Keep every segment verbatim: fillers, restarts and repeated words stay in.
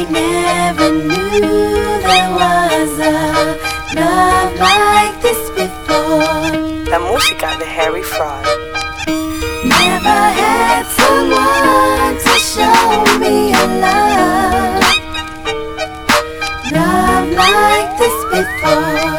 I never knew there was a love like this before. La musica di Harry Fraud. Never had someone to show me a love, love like this before.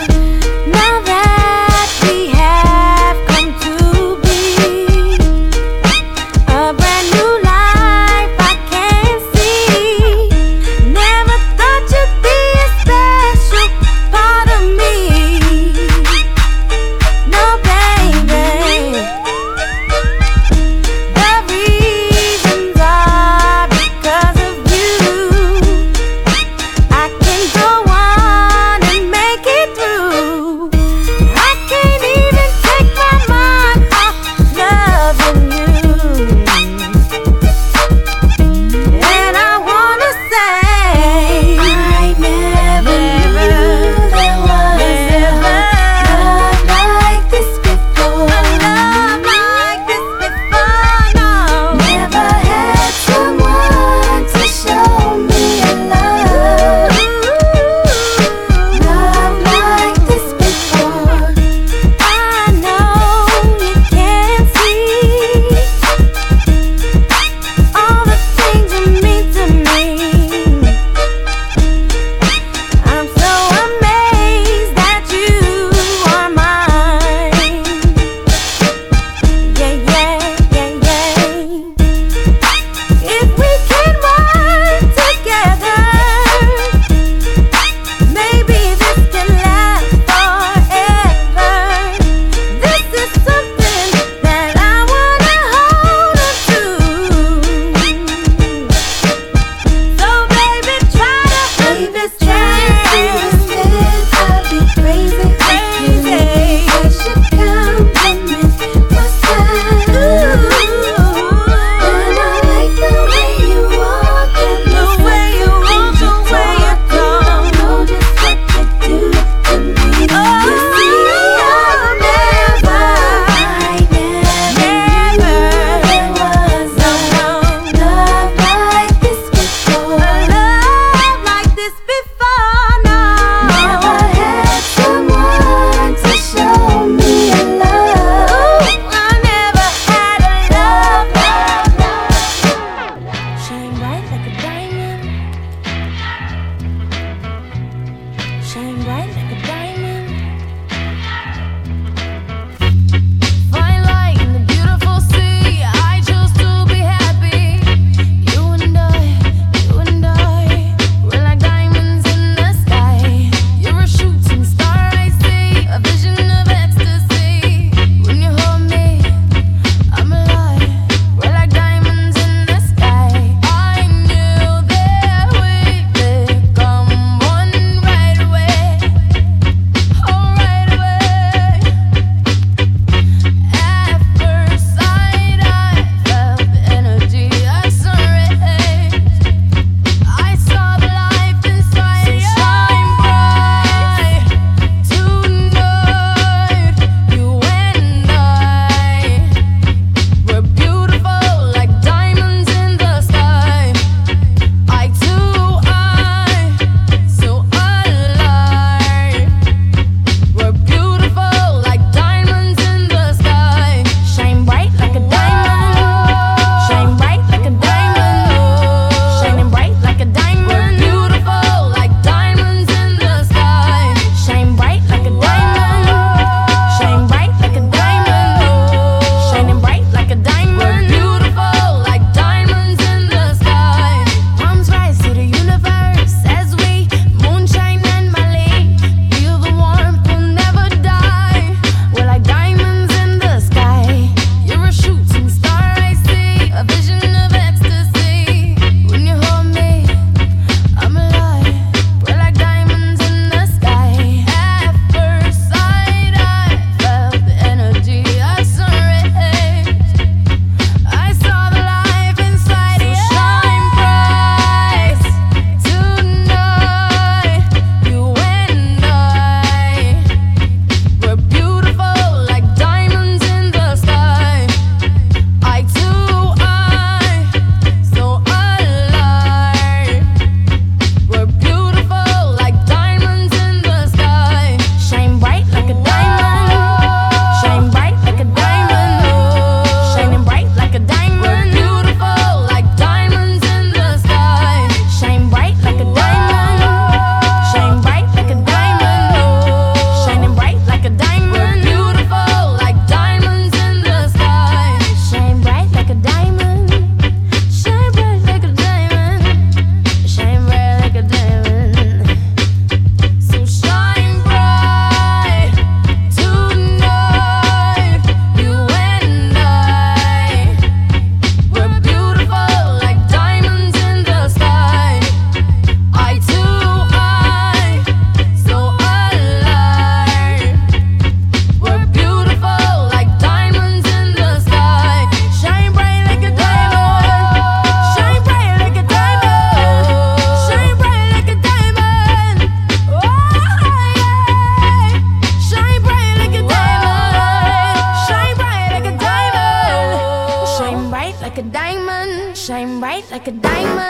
Stroke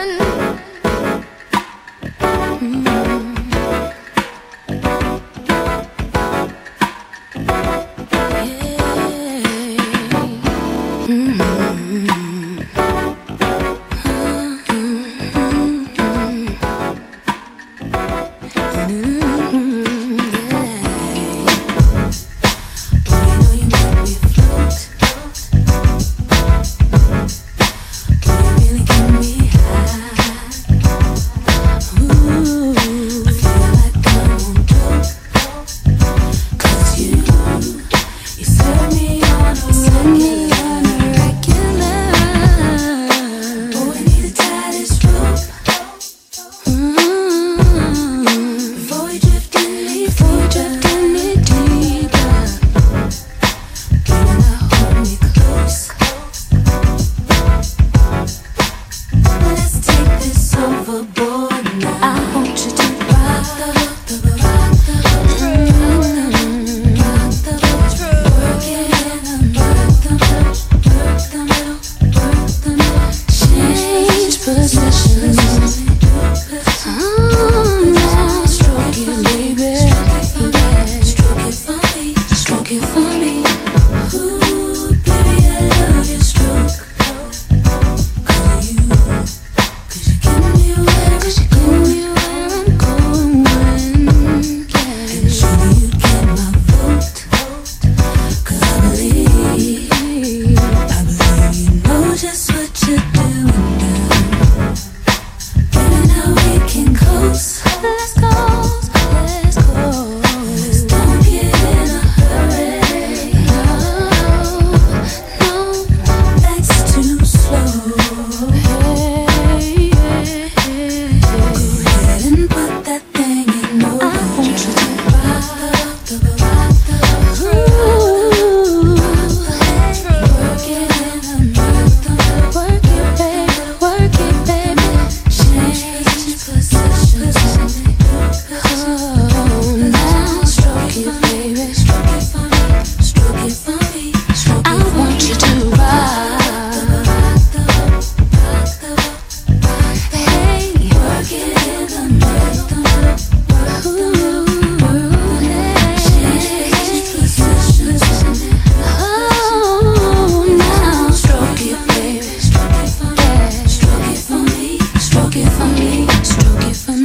it for me, stroke it for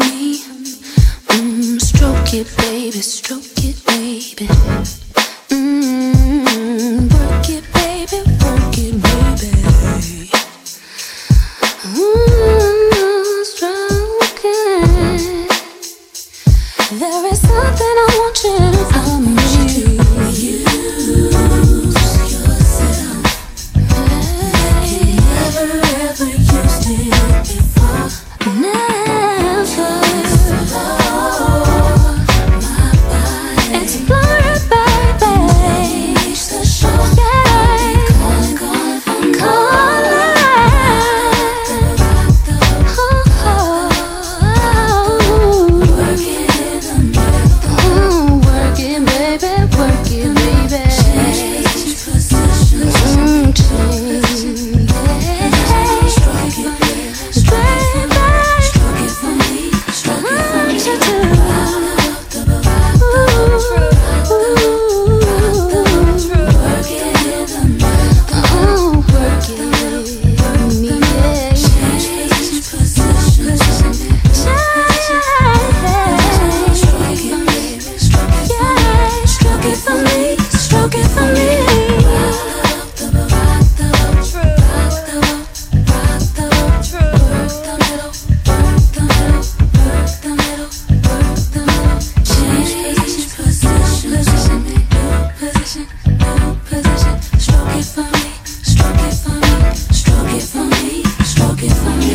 me, stroke it for me.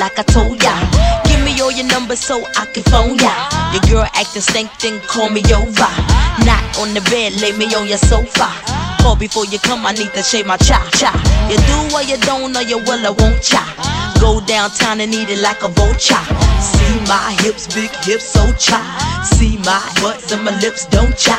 Like I told ya, give me all your numbers so I can phone ya. Your girl acting stank, then call me over. Not on the bed, lay me on your sofa. Call before you come, I need to shave my cha-cha. You do or you don't, or you will or won't cha. Go downtown and eat it like a vulture. See my hips, big hips, so cha. See my butts and my lips, don't cha.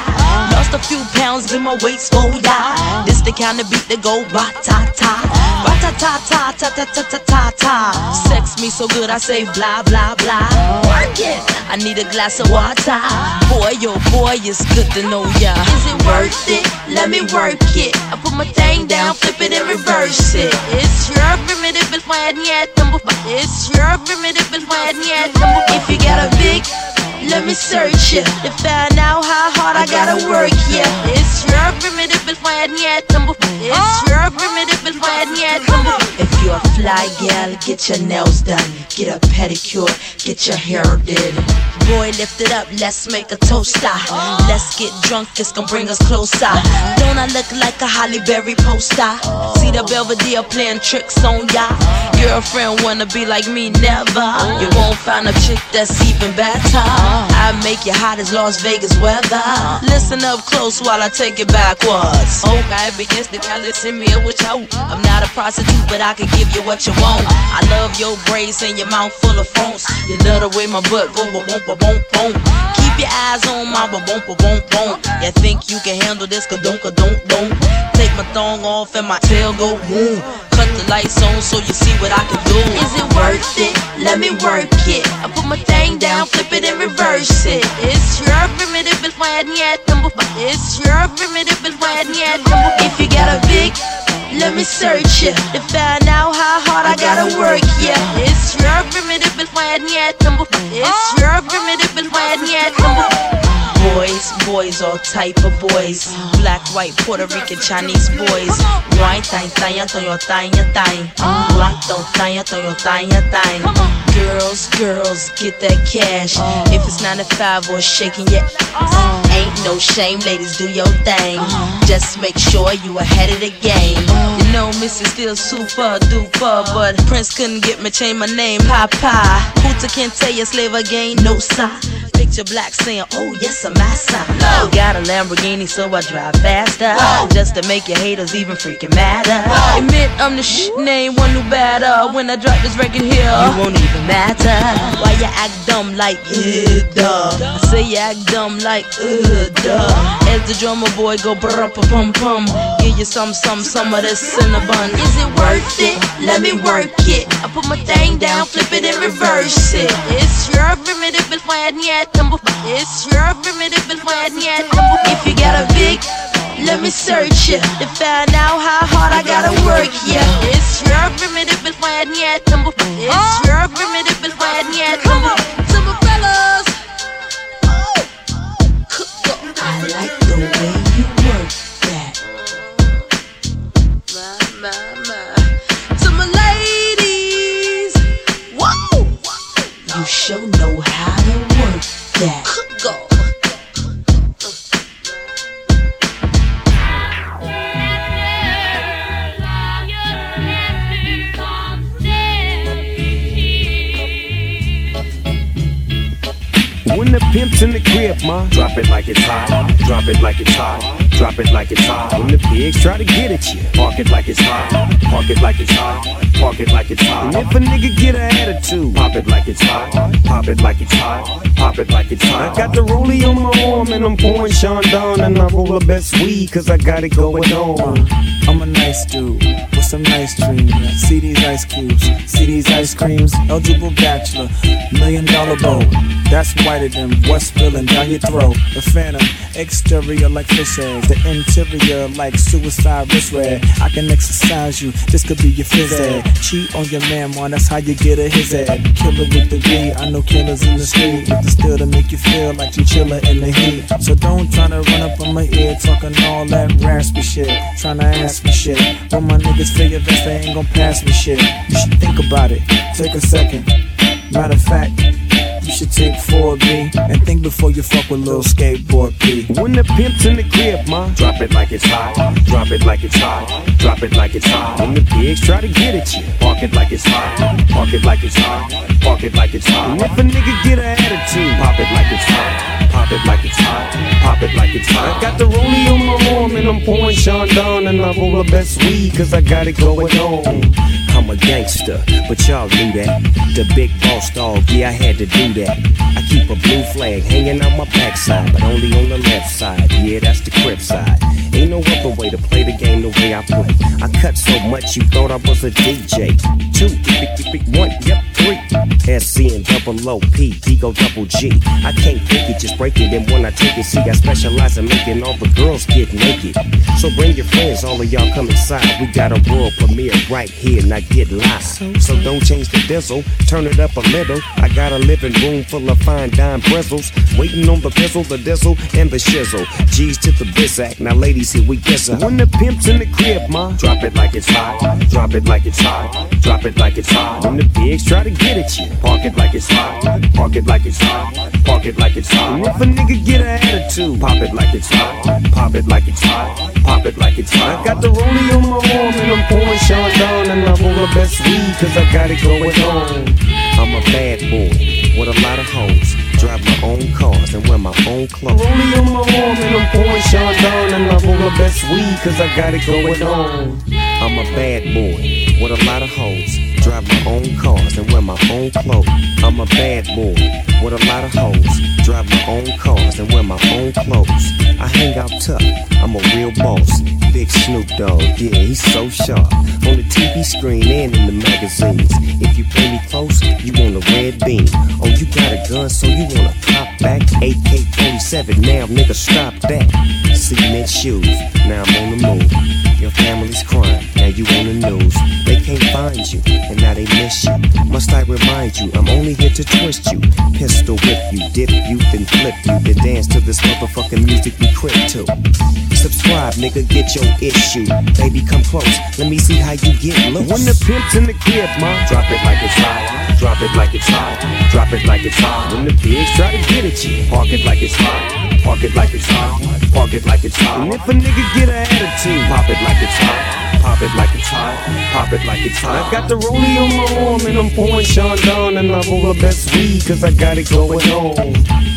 Lost a few pounds, in my waist, oh ya. This the kind of beat that go ba-ta-ta. ta ta ta ta ta ta ta ta ta. Sex me so good I say blah blah blah. Work it. I need a glass of water. Boy, yo, oh boy, it's good to know ya. Is it worth it? Let me work it. I put my thing down, flip it and reverse it. It's your primitive bitch, why I need them. It's your primitive bitch, why I need them. If you got a big, let me search it to find out how hard I gotta work, yeah. It's your primitive bitch, why I need them. It's your primitive bitch, why I need them. If you're a fly gal, get your nails done, get a pedicure, get your hair did. Boy, lift it up, let's make a toaster. Let's get drunk, it's gonna bring us closer. Don't I look like a Halle Berry poster? See the Belvedere playing tricks on ya. Girlfriend wanna be like me, never. You won't find a chick that's even better. I make you hot as Las Vegas weather. Listen up close while I take it backwards. Oh, I begins to listen me up with you. I'm not a prostitute, but I can give you what you want. I love your braids and your mouth full of phones. You love the way my butt go, boom, boom, boom, boom. Keep your eyes on my boom, boom, boom, boom. You think you can handle this? Kadonka, don't, don't. Take my thong off and my tail go boom. Cut the lights on so you see what I can do. Is it worth it? Let me work it. I put my thing down, flip it and reverse it. It's your primitive bitch, why I need them. It's your primitive bitch, why I need them. If you got a big, let me search it to find out how hard I gotta work, yeah. It's your primitive bitch, why I need them. It's your primitive bitch, why I need them. Boys, boys, all type of boys. Black, white, Puerto Rican, Chinese boys. Wine, time, time, time, time, time. Black, don't time, time, time, time. Girls, girls, get that cash. If it's nine to five or shaking your ass, ain't no shame, ladies, do your thing. Just make sure you ahead of the game. You know, Missy still super duper, but Prince couldn't get me, change my name, Papa. Puta can't tell you, slave again, no sign. Picture black saying, oh yes, I'm outside. No. Got a Lamborghini, so I drive faster. Whoa. Just to make your haters even freaking madder. Whoa. Admit I'm the sh name one who better. When I drop this record here, you won't even matter. Why you act dumb like uh, duh? I say you act dumb like uh, duh. As the drummer boy go brrrr pum pum. Give you some some some of this cinnamon. Is it worth it? Let me work it. I put my thing down, flip it and reverse it. It's your primitive bitch, why I need. It's your primitive bitch, why I need them. If you got a big, let me search it to find out how hard I gotta work, yeah. It's your primitive bitch, why I need them. It's your primitive bitch, why I need them. To my fellas, I like the way you work that. My, my, my. To my ladies, whoa, you sure know how to work that. Go. When the pimp's in the crib, ma, drop it like it's hot, drop it like it's hot, drop it like it's hot. When the pigs try to get at you, park it like it's hot, park it like it's hot, park it like it's hot. And if a nigga get an attitude, pop it like it's hot, pop it like it's hot, pop it like it's hot. I got the rollie on my arm and I'm pouring Sean down, and I roll the best weed cause I got it going on. I'm a nice dude with some nice dreams. See these ice cubes, see these ice creams. Eligible bachelor, million dollar bowl. That's whiter than what's spilling down your throat. The phantom, exterior like fish eggs, the interior like suicide wrist red. I can exercise you, this could be your phys ed. Cheat on your man, man, that's how you get a his head. Killer with the weed, I know killers in the street. But it's still to make you feel like you chillin' in the heat. So don't tryna run up on my ear talking all that raspy shit, tryna ask me shit. When my niggas feel your vest, they ain't gon' pass me shit. You should think about it, take a second. Matter of fact, you should take four B and think before you fuck with little skateboard P. When the pimp's in the crib, ma, drop it like it's hot, drop it like it's hot, drop it like it's hot. When the pigs try to get at you, park it like it's hot, park it like it's hot, park it like it's hot. And if a nigga get an attitude, pop it like it's hot. Pop it like it's hot, pop it like it's hot. I got the rollie on my arm and I'm pouring Sean Don, and I roll the best weed cause I got it going on. I'm a gangster, but y'all knew that. The big boss dog, yeah, I had to do that. I keep a blue flag hanging out my backside, but only on the left side, yeah, that's the crib side. Ain't no other way to play the game the way I play. I cut so much you thought I was a D J. Two, big, big, one, yep, three. S C and double O P, Digo double G. I can't pick it, just break it, and when I take it, see, I specialize in making all the girls get naked. So bring your friends, all of y'all come inside. We got a world premiere right here, not get live. So don't change the diesel, turn it up a little. I got a living room full of fine dime bristles, waiting on the pistol, the diesel, and the shizzle. G's to the bizzack, now ladies, see we guess her. When the pimp's in the crib, ma, drop it like it's hot, drop it like it's hot, drop it like it's hot. When the pigs try to get at you, park it like it's hot, park it like it's hot, park it like it's hot. And if a nigga get an attitude, pop it like it's hot, pop it like it's hot, pop it like it's hot. I got the rollie on my arm and I'm pouring Sean Don, and I roll the best weed cause I got it going on. I'm a bad boy with a lot of hoes, drive my own cars and wear my own clothes. Rollie on my arm and I'm pouring Sean Don, and I roll the best weed cause I got it going on. I'm a bad boy with a lot of hoes, drive my own cars and wear my own clothes. I'm a bad boy with a lot of hoes, drive my own cars and wear my own clothes. I hang out tough, I'm a real boss. Big Snoop Dogg, yeah, he's so sharp. On the T V screen and in the magazines. If you play me close, you want a red beam. Oh, you got a gun, so you wanna pop back. A K forty-seven, now nigga, stop that. Cement shoes, now I'm on the move. Your family's crying, now you on the news. They can't find you, and now they miss you. Must I remind you, I'm only here to twist you. Pistol whip you, dip you, then flip you. Then dance to this motherfucking music we crib to. Subscribe, nigga, get your issue. Baby, come close, let me see how you get loose. When the pimp's in the crib, ma, drop it like it's hot, drop it like it's hot, drop it like it's hot. When the pigs try to get at you, park it like it's hot, park it like it's hot, park it like it's hot. And if a nigga get an attitude, pop it like it's hot, pop it like it's hot, pop it like it's hot. I got the rollie on my arm and I'm pouring Sean Don, and I roll the best weed cause I got it going on.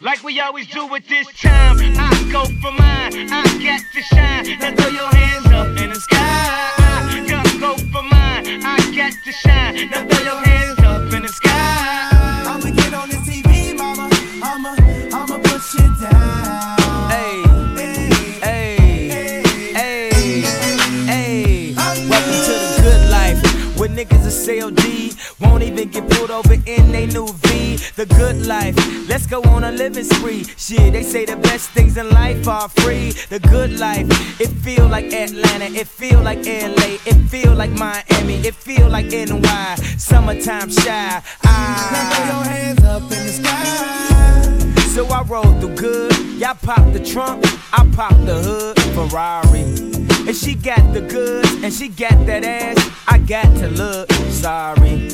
Like we always do at this time, I go for mine, I got to shine. Now throw your hands up in the sky. I just go for mine, I got to shine. Now throw your hands up in the sky. I'ma get on the T V, mama. I'ma, I'ma push it down. Ayy, ayy, ayy, ayy. Welcome to the good life, where niggas are C O D. Won't even get pulled over in they new V. The good life, let's go on a living spree. Shit, they say the best things in life are free. The good life, it feel like Atlanta, it feel like L A, it feel like Miami, it feel like N Y. Summertime shy, ah. Now throw your hands up in the sky. So I roll through good, y'all pop the trunk, I pop the hood, Ferrari. And she got the goods, and she got that ass, I got to look sorry.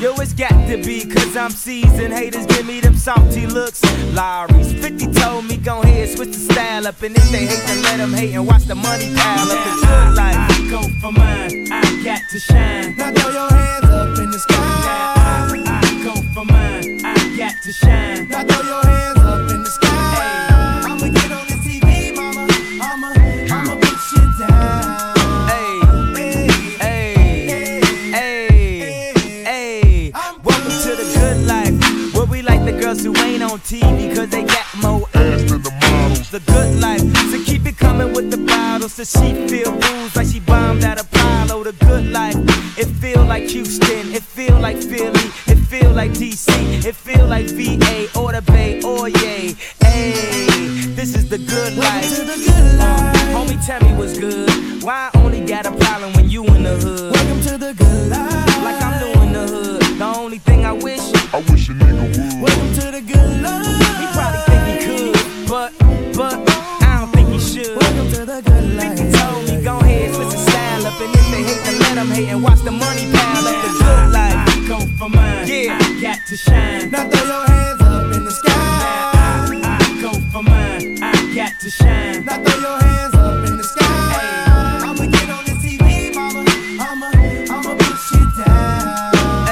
Yo, it's got to be, cause I'm seasoned. Haters give me them salty looks. Larry's fifty told me, gon' head switch the style up. And if they hate, then let them hate and watch the money pile up. It's good life. I go for mine, I got to shine. Now throw your hands up in the sky. Now I, I go for mine, I got to shine. Now throw your hands up in the sky. Ay, I'ma get on the T V, mama. I'ma, I'ma put shit down. Who ain't on T V cause they got more ass than the models. The good life, so keep it coming with the bottles. So she feel booze like she bombed out Apollo. The good life, it feel like Houston, it feel like Philly, it feel like D C, it feel like V A or the Bay or yay. Hey, this is the good life. Welcome to the good life. Homie, tell me what's good. Why I only got a problem when you in the hood? Welcome to the good life. Like I'm doing the hood. The only thing I wish, I wish a nigga would. Welcome to the good life. He probably think he could, but, but, I don't think he should. Welcome to the good life. Think he told me, go ahead, switch the style up. And if they hate, then let them hate and watch the money pile up. The good life. go for mine. Yeah, I got to shine. Now throw your hands up in the sky. I, I, I go for mine. I got to shine. Now throw your hands up in the sky. Ay, I'ma get on the T V, mama. I'ma, I'ma push you down.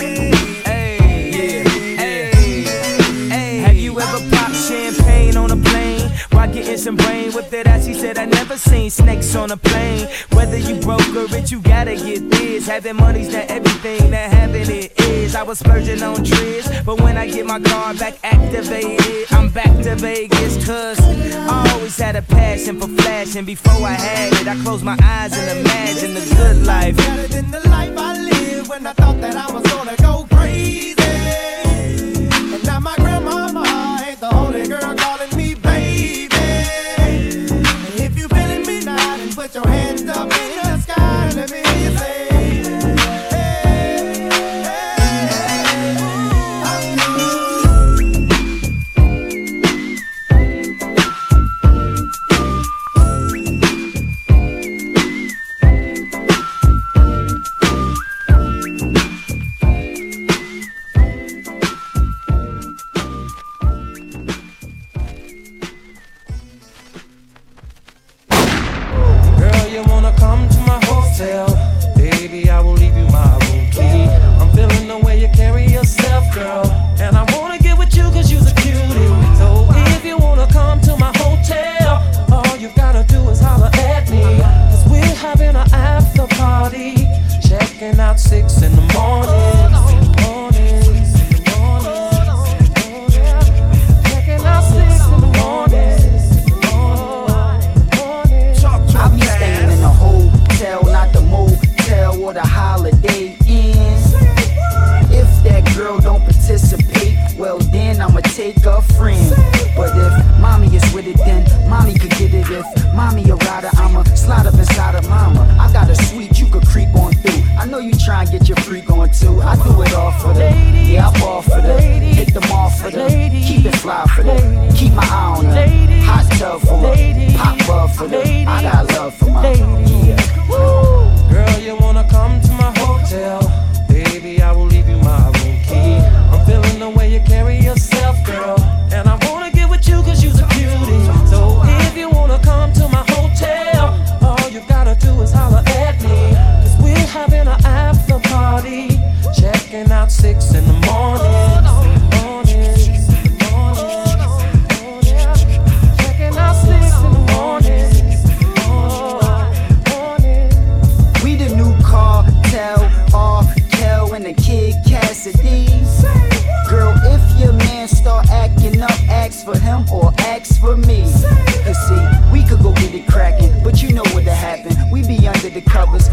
Hey, hey, yeah, hey. Have you ever popped champagne on a plane? Why getting some brain with that? She said I never seen snakes on a plane. Whether you broke or rich, you gotta get this. Having money's not everything, that having it is. I was splurging on trips, but when I get my car back activated, I'm back to Vegas. Cause I always had a passion for flashing. Before I had it, I closed my eyes and imagined the good life. Better than the life I lived when I thought that I was gonna go crazy. And now my grandmama ain't the only girl calling me baby. Put your hands up in the sky and let me hear you say.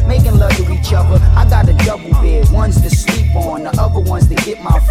Making love to each other. I got a double bed. One's to sleep on, the other one's to get my